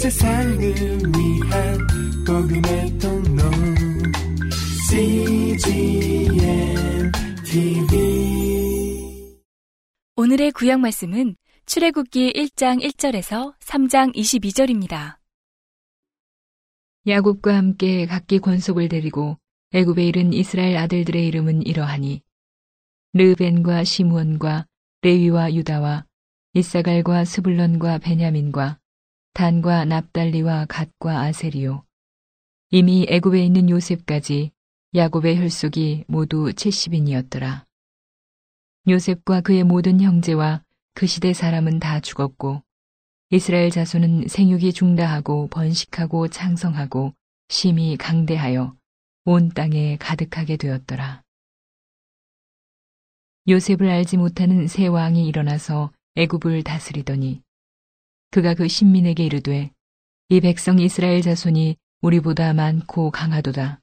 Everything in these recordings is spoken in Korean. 세상을 위한 복음의 통로 CGN TV. 오늘의 구약 말씀은 출애국기 1장 1절에서 3장 22절입니다. 야곱과 함께 각기 권속을 데리고 애굽에 이른 이스라엘 아들들의 이름은 이러하니 르벤과 시므온과 레위와 유다와 이사갈과 스불론과 베냐민과 단과 납달리와 갓과 아세리요. 이미 애굽에 있는 요셉까지 야곱의 혈족이 모두 70인이었더라. 요셉과 그의 모든 형제와 그 시대 사람은 다 죽었고 이스라엘 자손은 생육이 중다하고 번식하고 창성하고 심히 강대하여 온 땅에 가득하게 되었더라. 요셉을 알지 못하는 새 왕이 일어나서 애굽을 다스리더니 그가 그 신민에게 이르되 이 백성 이스라엘 자손이 우리보다 많고 강하도다.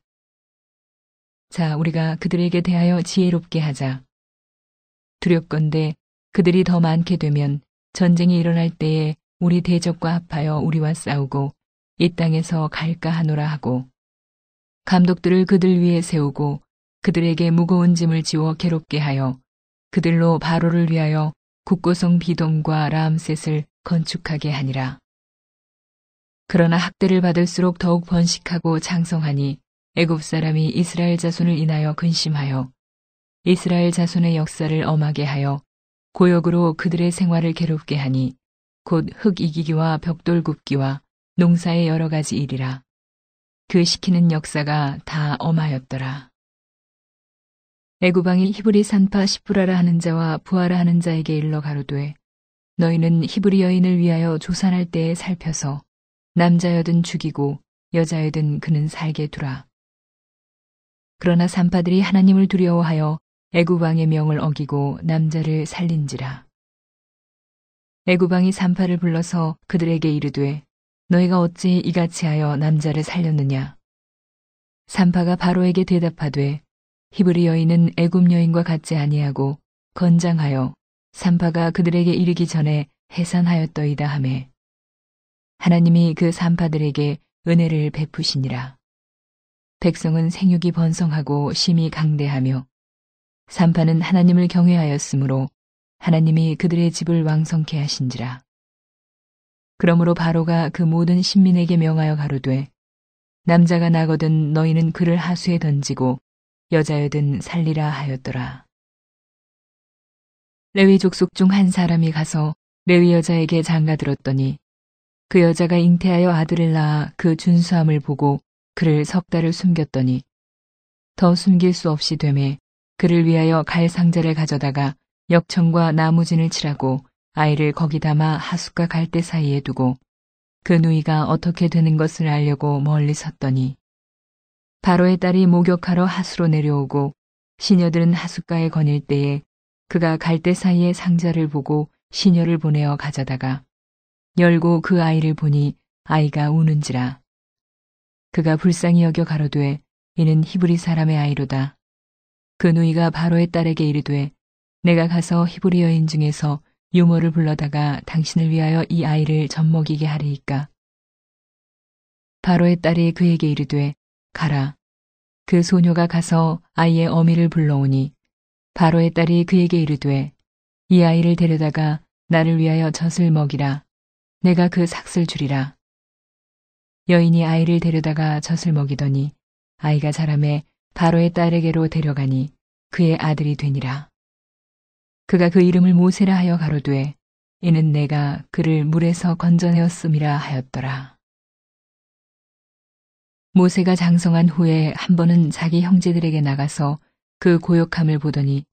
자, 우리가 그들에게 대하여 지혜롭게 하자. 두렵건대 그들이 더 많게 되면 전쟁이 일어날 때에 우리 대적과 합하여 우리와 싸우고 이 땅에서 갈까 하노라 하고 감독들을 그들 위에 세우고 그들에게 무거운 짐을 지워 괴롭게 하여 그들로 바로를 위하여 국고성 비돔과 라암셋을 건축하게 하니라. 그러나 학대를 받을수록 더욱 번식하고 장성하니 애굽 사람이 이스라엘 자손을 인하여 근심하여 이스라엘 자손의 역사를 엄하게 하여 고역으로 그들의 생활을 괴롭게 하니 곧 흙 이기기와 벽돌 굽기와 농사의 여러 가지 일이라. 그 시키는 역사가 다 엄하였더라. 애굽 왕이 히브리 산파 시부라라 하는 자와 부하라 하는 자에게 일러 가로되 너희는 히브리 여인을 위하여 조산할 때에 살펴서 남자여든 죽이고 여자여든 그는 살게 두라. 그러나 산파들이 하나님을 두려워하여 애굽 왕의 명을 어기고 남자를 살린지라. 애굽 왕이 산파를 불러서 그들에게 이르되 너희가 어찌 이같이 하여 남자를 살렸느냐. 산파가 바로에게 대답하되 히브리 여인은 애굽 여인과 같지 아니하고 건장하여 산파가 그들에게 이르기 전에 해산하였더이다 하며 하나님이 그 산파들에게 은혜를 베푸시니라. 백성은 생육이 번성하고 심히 강대하며 산파는 하나님을 경외하였으므로 하나님이 그들의 집을 왕성케 하신지라. 그러므로 바로가 그 모든 신민에게 명하여 가로되 남자가 나거든 너희는 그를 하수에 던지고 여자여든 살리라 하였더라. 레위 족속 중 한 사람이 가서 레위 여자에게 장가들었더니 그 여자가 잉태하여 아들을 낳아 그 준수함을 보고 그를 3달을 숨겼더니 더 숨길 수 없이 되매 그를 위하여 갈 상자를 가져다가 역청과 나무진을 칠하고 아이를 거기 담아 하숫과 갈대 사이에 두고 그 누이가 어떻게 되는 것을 알려고 멀리 섰더니 바로의 딸이 목욕하러 하수로 내려오고 시녀들은 하숫가에 거닐 때에 그가 갈대 사이에 상자를 보고 시녀를 보내어 가져다가 열고 그 아이를 보니 아이가 우는지라. 그가 불쌍히 여겨 가로되 이는 히브리 사람의 아이로다. 그 누이가 바로의 딸에게 이르되 내가 가서 히브리 여인 중에서 유모를 불러다가 당신을 위하여 이 아이를 젖먹이게 하리이까. 바로의 딸이 그에게 이르되 가라. 그 소녀가 가서 아이의 어미를 불러오니 바로의 딸이 그에게 이르되 이 아이를 데려다가 나를 위하여 젖을 먹이라. 내가 그 삭슬 주리라. 여인이 아이를 데려다가 젖을 먹이더니 아이가 자라매 바로의 딸에게로 데려가니 그의 아들이 되니라. 그가 그 이름을 모세라 하여 가로되 이는 내가 그를 물에서 건져내었음이라 하였더라. 모세가 장성한 후에 한 번은 자기 형제들에게 나가서 그 고역함을 보더니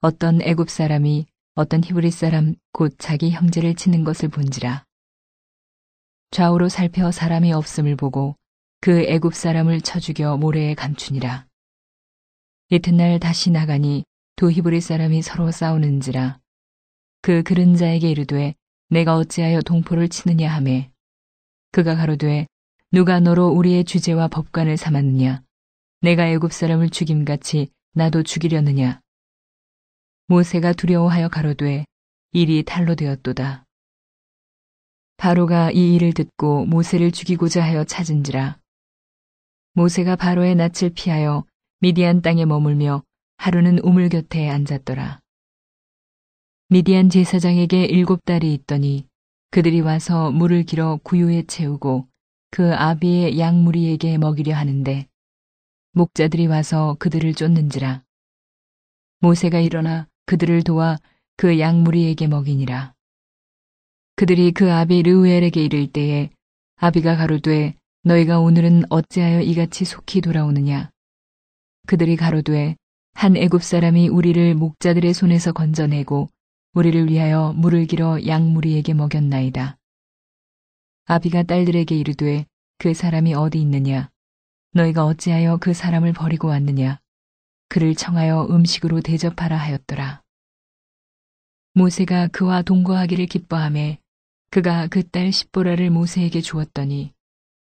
어떤 애굽 사람이 어떤 히브리 사람 곧 자기 형제를 치는 것을 본지라. 좌우로 살펴 사람이 없음을 보고 그 애굽 사람을 쳐 죽여 모래에 감추니라. 이튿날 다시 나가니 두 히브리 사람이 서로 싸우는지라. 그 그른자에게 이르되 내가 어찌하여 동포를 치느냐 하며 그가 가로되 누가 너로 우리의 주제와 법관을 삼았느냐. 내가 애굽 사람을 죽임같이 나도 죽이려느냐. 모세가 두려워하여 가로되 일이 탈로 되었도다. 바로가 이 일을 듣고 모세를 죽이고자 하여 찾은지라. 모세가 바로의 낯을 피하여 미디안 땅에 머물며 하루는 우물 곁에 앉았더라. 미디안 제사장에게 7 딸이 있더니 그들이 와서 물을 길어 구유에 채우고 그 아비의 양무리에게 먹이려 하는데 목자들이 와서 그들을 쫓는지라. 모세가 일어나 그들을 도와 그 양무리에게 먹이니라. 그들이 그 아비 르우엘에게 이를 때에 아비가 가로되 너희가 오늘은 어찌하여 이같이 속히 돌아오느냐. 그들이 가로되 한 애굽 사람이 우리를 목자들의 손에서 건져내고 우리를 위하여 물을 길어 양무리에게 먹였나이다. 아비가 딸들에게 이르되 그 사람이 어디 있느냐. 너희가 어찌하여 그 사람을 버리고 왔느냐. 그를 청하여 음식으로 대접하라 하였더라. 모세가 그와 동거하기를 기뻐하며 그가 그 딸 십보라를 모세에게 주었더니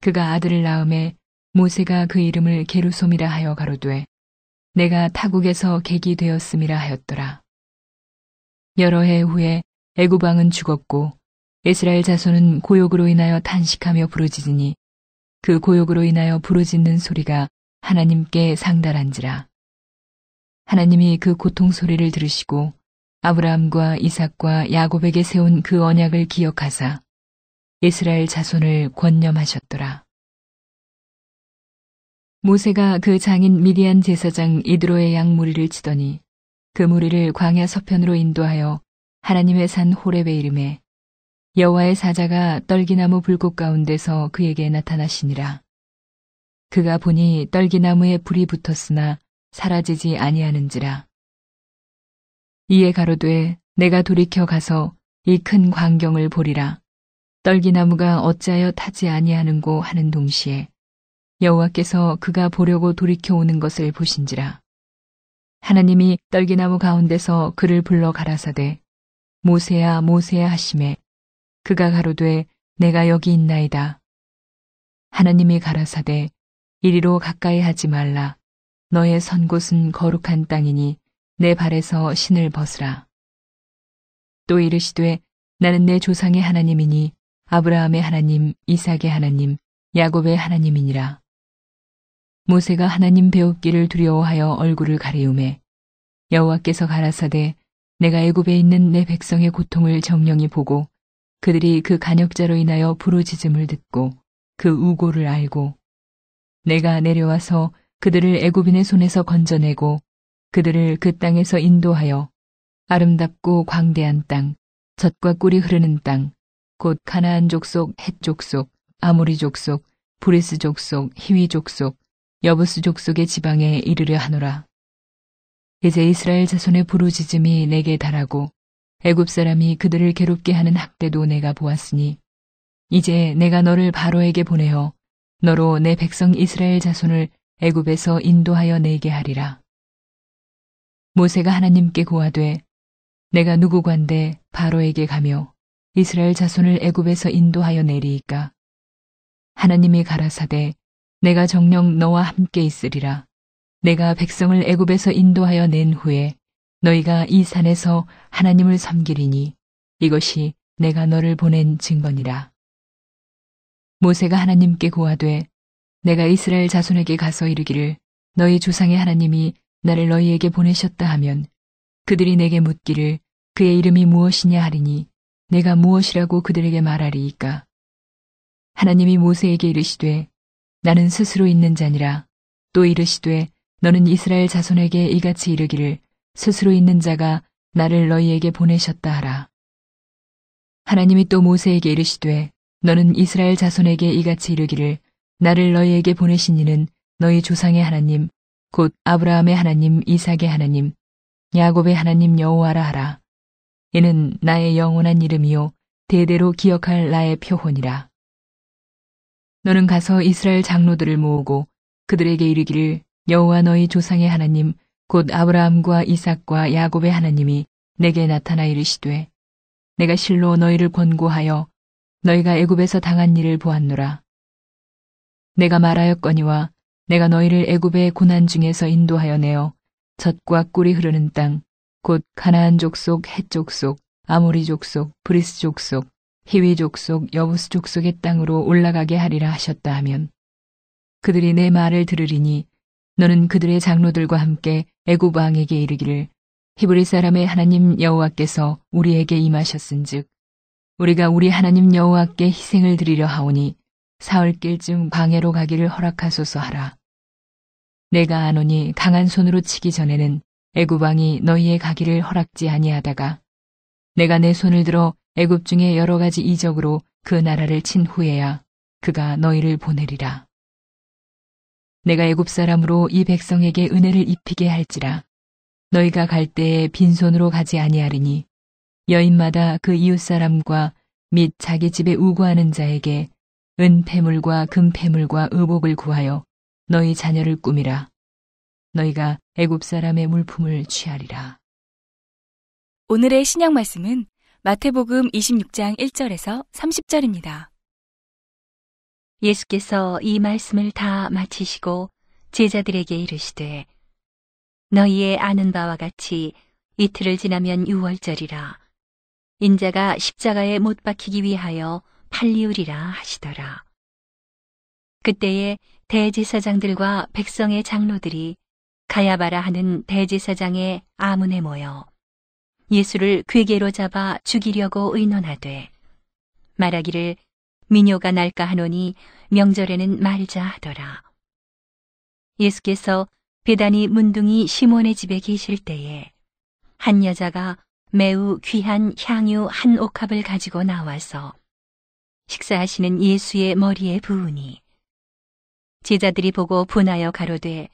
그가 아들을 낳음에 모세가 그 이름을 게루솜이라 하여 가로되 내가 타국에서 객이 되었음이라 하였더라. 여러 해 후에 애굽 왕은 죽었고 이스라엘 자손은 고욕으로 인하여 탄식하며 부르짖으니 그 고욕으로 인하여 부르짖는 소리가 하나님께 상달한지라. 하나님이 그 고통 소리를 들으시고 아브라함과 이삭과 야곱에게 세운 그 언약을 기억하사 이스라엘 자손을 권념하셨더라. 모세가 그 장인 미디안 제사장 이드로의 양무리를 치더니 그 무리를 광야 서편으로 인도하여 하나님의 산 호렙에 이르매 여호와의 사자가 떨기나무 불꽃 가운데서 그에게 나타나시니라. 그가 보니 떨기나무에 불이 붙었으나 사라지지 아니하는지라. 이에 가로되 내가 돌이켜 가서 이 큰 광경을 보리라. 떨기나무가 어찌하여 타지 아니하는고 하는 동시에 여호와께서 그가 보려고 돌이켜 오는 것을 보신지라. 하나님이 떨기나무 가운데서 그를 불러 가라사대 모세야 모세야 하시매 그가 가로되 내가 여기 있나이다. 하나님이 가라사대 이리로 가까이 하지 말라. 너의 선 곳은 거룩한 땅이니 내 발에서 신을 벗으라. 또 이르시되 나는 내 조상의 하나님이니 아브라함의 하나님, 이삭의 하나님, 야곱의 하나님이니라. 모세가 하나님 배웁기를 두려워하여 얼굴을 가리우매 여호와께서 가라사대 내가 애굽에 있는 내 백성의 고통을 정령이 보고 그들이 그 간역자로 인하여 부르짖음을 듣고 그 우고를 알고 내가 내려와서 그들을 애굽인의 손에서 건져내고 그들을 그 땅에서 인도하여 아름답고 광대한 땅, 젖과 꿀이 흐르는 땅, 곧 가나안 족속, 헷 족속, 아모리 족속, 브리스 족속, 히위 족속, 여부스 족속의 지방에 이르려 하노라. 이제 이스라엘 자손의 부르짖음이 내게 달하고 애굽 사람이 그들을 괴롭게 하는 학대도 내가 보았으니 이제 내가 너를 바로에게 보내어 너로 내 백성 이스라엘 자손을 애굽에서 인도하여 내게 하리라. 모세가 하나님께 고하되 내가 누구관데 바로에게 가며 이스라엘 자손을 애굽에서 인도하여 내리이까. 하나님이 가라사대 내가 정녕 너와 함께 있으리라. 내가 백성을 애굽에서 인도하여 낸 후에 너희가 이 산에서 하나님을 섬기리니 이것이 내가 너를 보낸 증거니라. 모세가 하나님께 고하되 내가 이스라엘 자손에게 가서 이르기를 너희 조상의 하나님이 나를 너희에게 보내셨다 하면 그들이 내게 묻기를 그의 이름이 무엇이냐 하리니 내가 무엇이라고 그들에게 말하리이까. 하나님이 모세에게 이르시되 나는 스스로 있는 자니라. 또 이르시되 너는 이스라엘 자손에게 이같이 이르기를 스스로 있는 자가 나를 너희에게 보내셨다 하라. 하나님이 또 모세에게 이르시되 너는 이스라엘 자손에게 이같이 이르기를 나를 너희에게 보내신 이는 너희 조상의 하나님 곧 아브라함의 하나님, 이삭의 하나님, 야곱의 하나님 여호와라 하라. 이는 나의 영원한 이름이요 대대로 기억할 나의 표혼이라. 너는 가서 이스라엘 장로들을 모으고 그들에게 이르기를 여호와 너희 조상의 하나님 곧 아브라함과 이삭과 야곱의 하나님이 내게 나타나 이르시되 내가 실로 너희를 권고하여 너희가 애굽에서 당한 일을 보았노라. 내가 말하였거니와 내가 너희를 애굽의 고난 중에서 인도하여 내어 젖과 꿀이 흐르는 땅, 곧 가나안 족속, 헷 족속, 아모리 족속, 브리스 족속, 히위 족속 여부스 족속의 땅으로 올라가게 하리라 하셨다 하면 그들이 내 말을 들으리니 너는 그들의 장로들과 함께 애굽 왕에게 이르기를 히브리 사람의 하나님 여호와께서 우리에게 임하셨은즉 우리가 우리 하나님 여호와께 희생을 드리려 하오니 사흘길쯤 방해로 가기를 허락하소서 하라. 내가 아노니 강한 손으로 치기 전에는 애굽 왕이 너희의 가기를 허락지 아니하다가 내가 내 손을 들어 애굽 중에 여러 가지 이적으로 그 나라를 친 후에야 그가 너희를 보내리라. 내가 애굽 사람으로 이 백성에게 은혜를 입히게 할지라 너희가 갈 때에 빈손으로 가지 아니하리니 여인마다 그 이웃 사람과 및 자기 집에 우거하는 자에게 은폐물과 금폐물과 의복을 구하여 너희 자녀를 꾸미라. 너희가 애굽 사람의 물품을 취하리라. 오늘의 신약 말씀은 마태복음 26장 1절에서 30절입니다. 예수께서 이 말씀을 다 마치시고 제자들에게 이르시되 너희의 아는 바와 같이 이틀을 지나면 유월절이라. 인자가 십자가에 못 박히기 위하여 팔리우리라 하시더라. 그때에 대제사장들과 백성의 장로들이 가야바라 하는 대제사장의 아문에 모여 예수를 궤계로 잡아 죽이려고 의논하되 말하기를 민요가 날까 하노니 명절에는 말자 하더라. 예수께서 베다니 문둥이 시몬의 집에 계실 때에 한 여자가 매우 귀한 향유 한 옥합을 가지고 나와서 식사하시는 예수의 머리에 부으니 제자들이 보고 분하여 가로되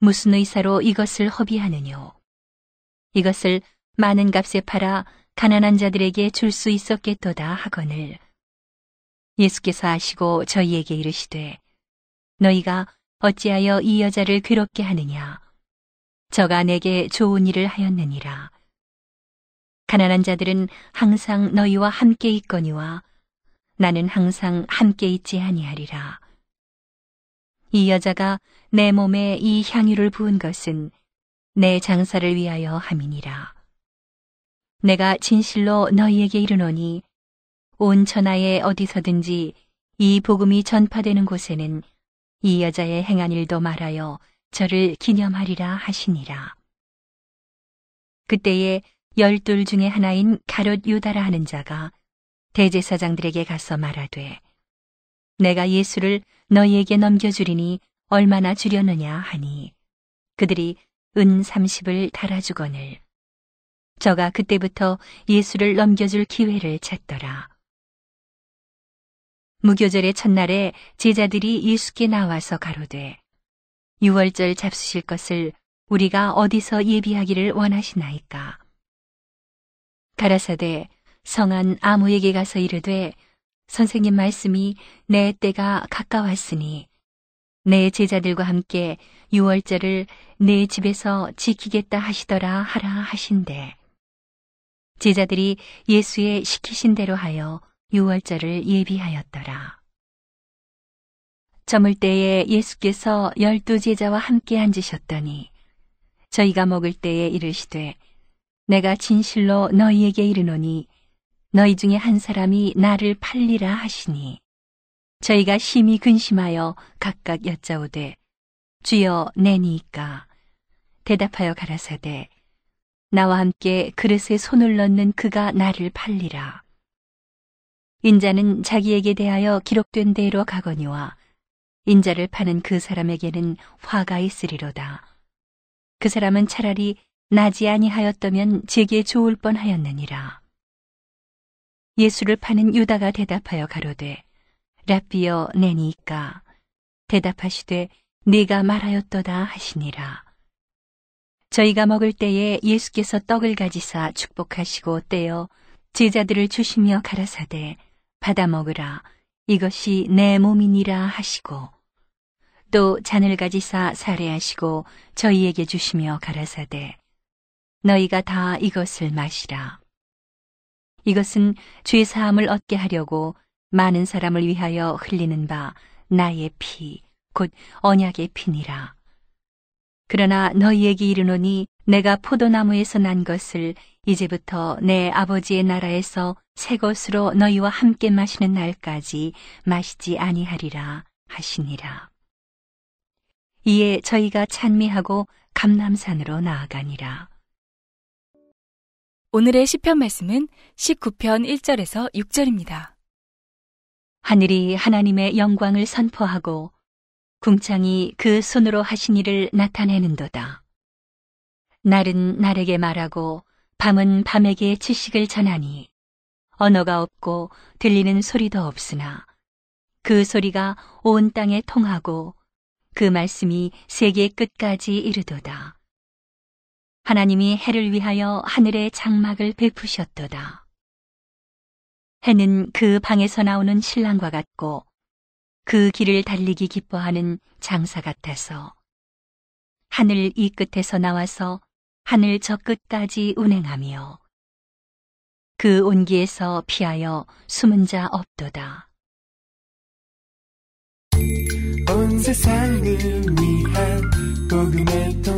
무슨 의사로 이것을 허비하느뇨. 이것을 많은 값에 팔아 가난한 자들에게 줄 수 있었겠도다 하거늘. 예수께서 아시고 저희에게 이르시되 너희가 어찌하여 이 여자를 괴롭게 하느냐. 저가 내게 좋은 일을 하였느니라. 가난한 자들은 항상 너희와 함께 있거니와 나는 항상 함께 있지 아니하리라. 이 여자가 내 몸에 이 향유를 부은 것은 내 장사를 위하여 함이니라. 내가 진실로 너희에게 이르노니 온 천하에 어디서든지 이 복음이 전파되는 곳에는 이 여자의 행한 일도 말하여 저를 기념하리라 하시니라. 그때에 열둘 중에 하나인 가롯 유다라 하는 자가 대제사장들에게 가서 말하되 내가 예수를 너희에게 넘겨주리니 얼마나 주려느냐 하니 그들이 은 30을 달아주거늘. 저가 그때부터 예수를 넘겨줄 기회를 찾더라. 무교절의 첫날에 제자들이 예수께 나와서 가로되 유월절 잡수실 것을 우리가 어디서 예비하기를 원하시나이까. 가라사대 성한 아무에게 가서 이르되 선생님 말씀이 내 때가 가까웠으니 내 제자들과 함께 유월절을 내 집에서 지키겠다 하시더라 하라 하신대. 제자들이 예수의 시키신 대로 하여 유월절을 예비하였더라. 저물 때에 예수께서 12 제자와 함께 앉으셨더니 저희가 먹을 때에 이르시되 내가 진실로 너희에게 이르노니 너희 중에 한 사람이 나를 팔리라 하시니 저희가 심히 근심하여 각각 여짜오되 주여 내니이까. 대답하여 가라사대 나와 함께 그릇에 손을 넣는 그가 나를 팔리라. 인자는 자기에게 대하여 기록된 대로 가거니와 인자를 파는 그 사람에게는 화가 있으리로다. 그 사람은 차라리 나지 아니하였다면 제게 좋을 뻔하였느니라. 예수를 파는 유다가 대답하여 가로되 랍비여 내니이까. 대답하시되 네가 말하였도다 하시니라. 저희가 먹을 때에 예수께서 떡을 가지사 축복하시고 떼어 제자들을 주시며 가라사대 받아 먹으라. 이것이 내 몸이니라 하시고 또 잔을 가지사 사례하시고 저희에게 주시며 가라사대 너희가 다 이것을 마시라. 이것은 죄사함을 얻게 하려고 많은 사람을 위하여 흘리는 바 나의 피 곧 언약의 피니라. 그러나 너희에게 이르노니 내가 포도나무에서 난 것을 이제부터 내 아버지의 나라에서 새 것으로 너희와 함께 마시는 날까지 마시지 아니하리라 하시니라. 이에 저희가 찬미하고 감람산으로 나아가니라. 오늘의 시편 말씀은 19편 1절에서 6절입니다. 하늘이 하나님의 영광을 선포하고 궁창이 그 손으로 하신 일을 나타내는도다. 날은 날에게 말하고 밤은 밤에게 지식을 전하니 언어가 없고 들리는 소리도 없으나 그 소리가 온 땅에 통하고 그 말씀이 세계 끝까지 이르도다. 하나님이 해를 위하여 하늘의 장막을 베푸셨도다. 해는 그 방에서 나오는 신랑과 같고 그 길을 달리기 기뻐하는 장사 같아서 하늘 이 끝에서 나와서 하늘 저 끝까지 운행하며 그 온기에서 피하여 숨은 자 없도다. 온 세상을 위한 복음의 도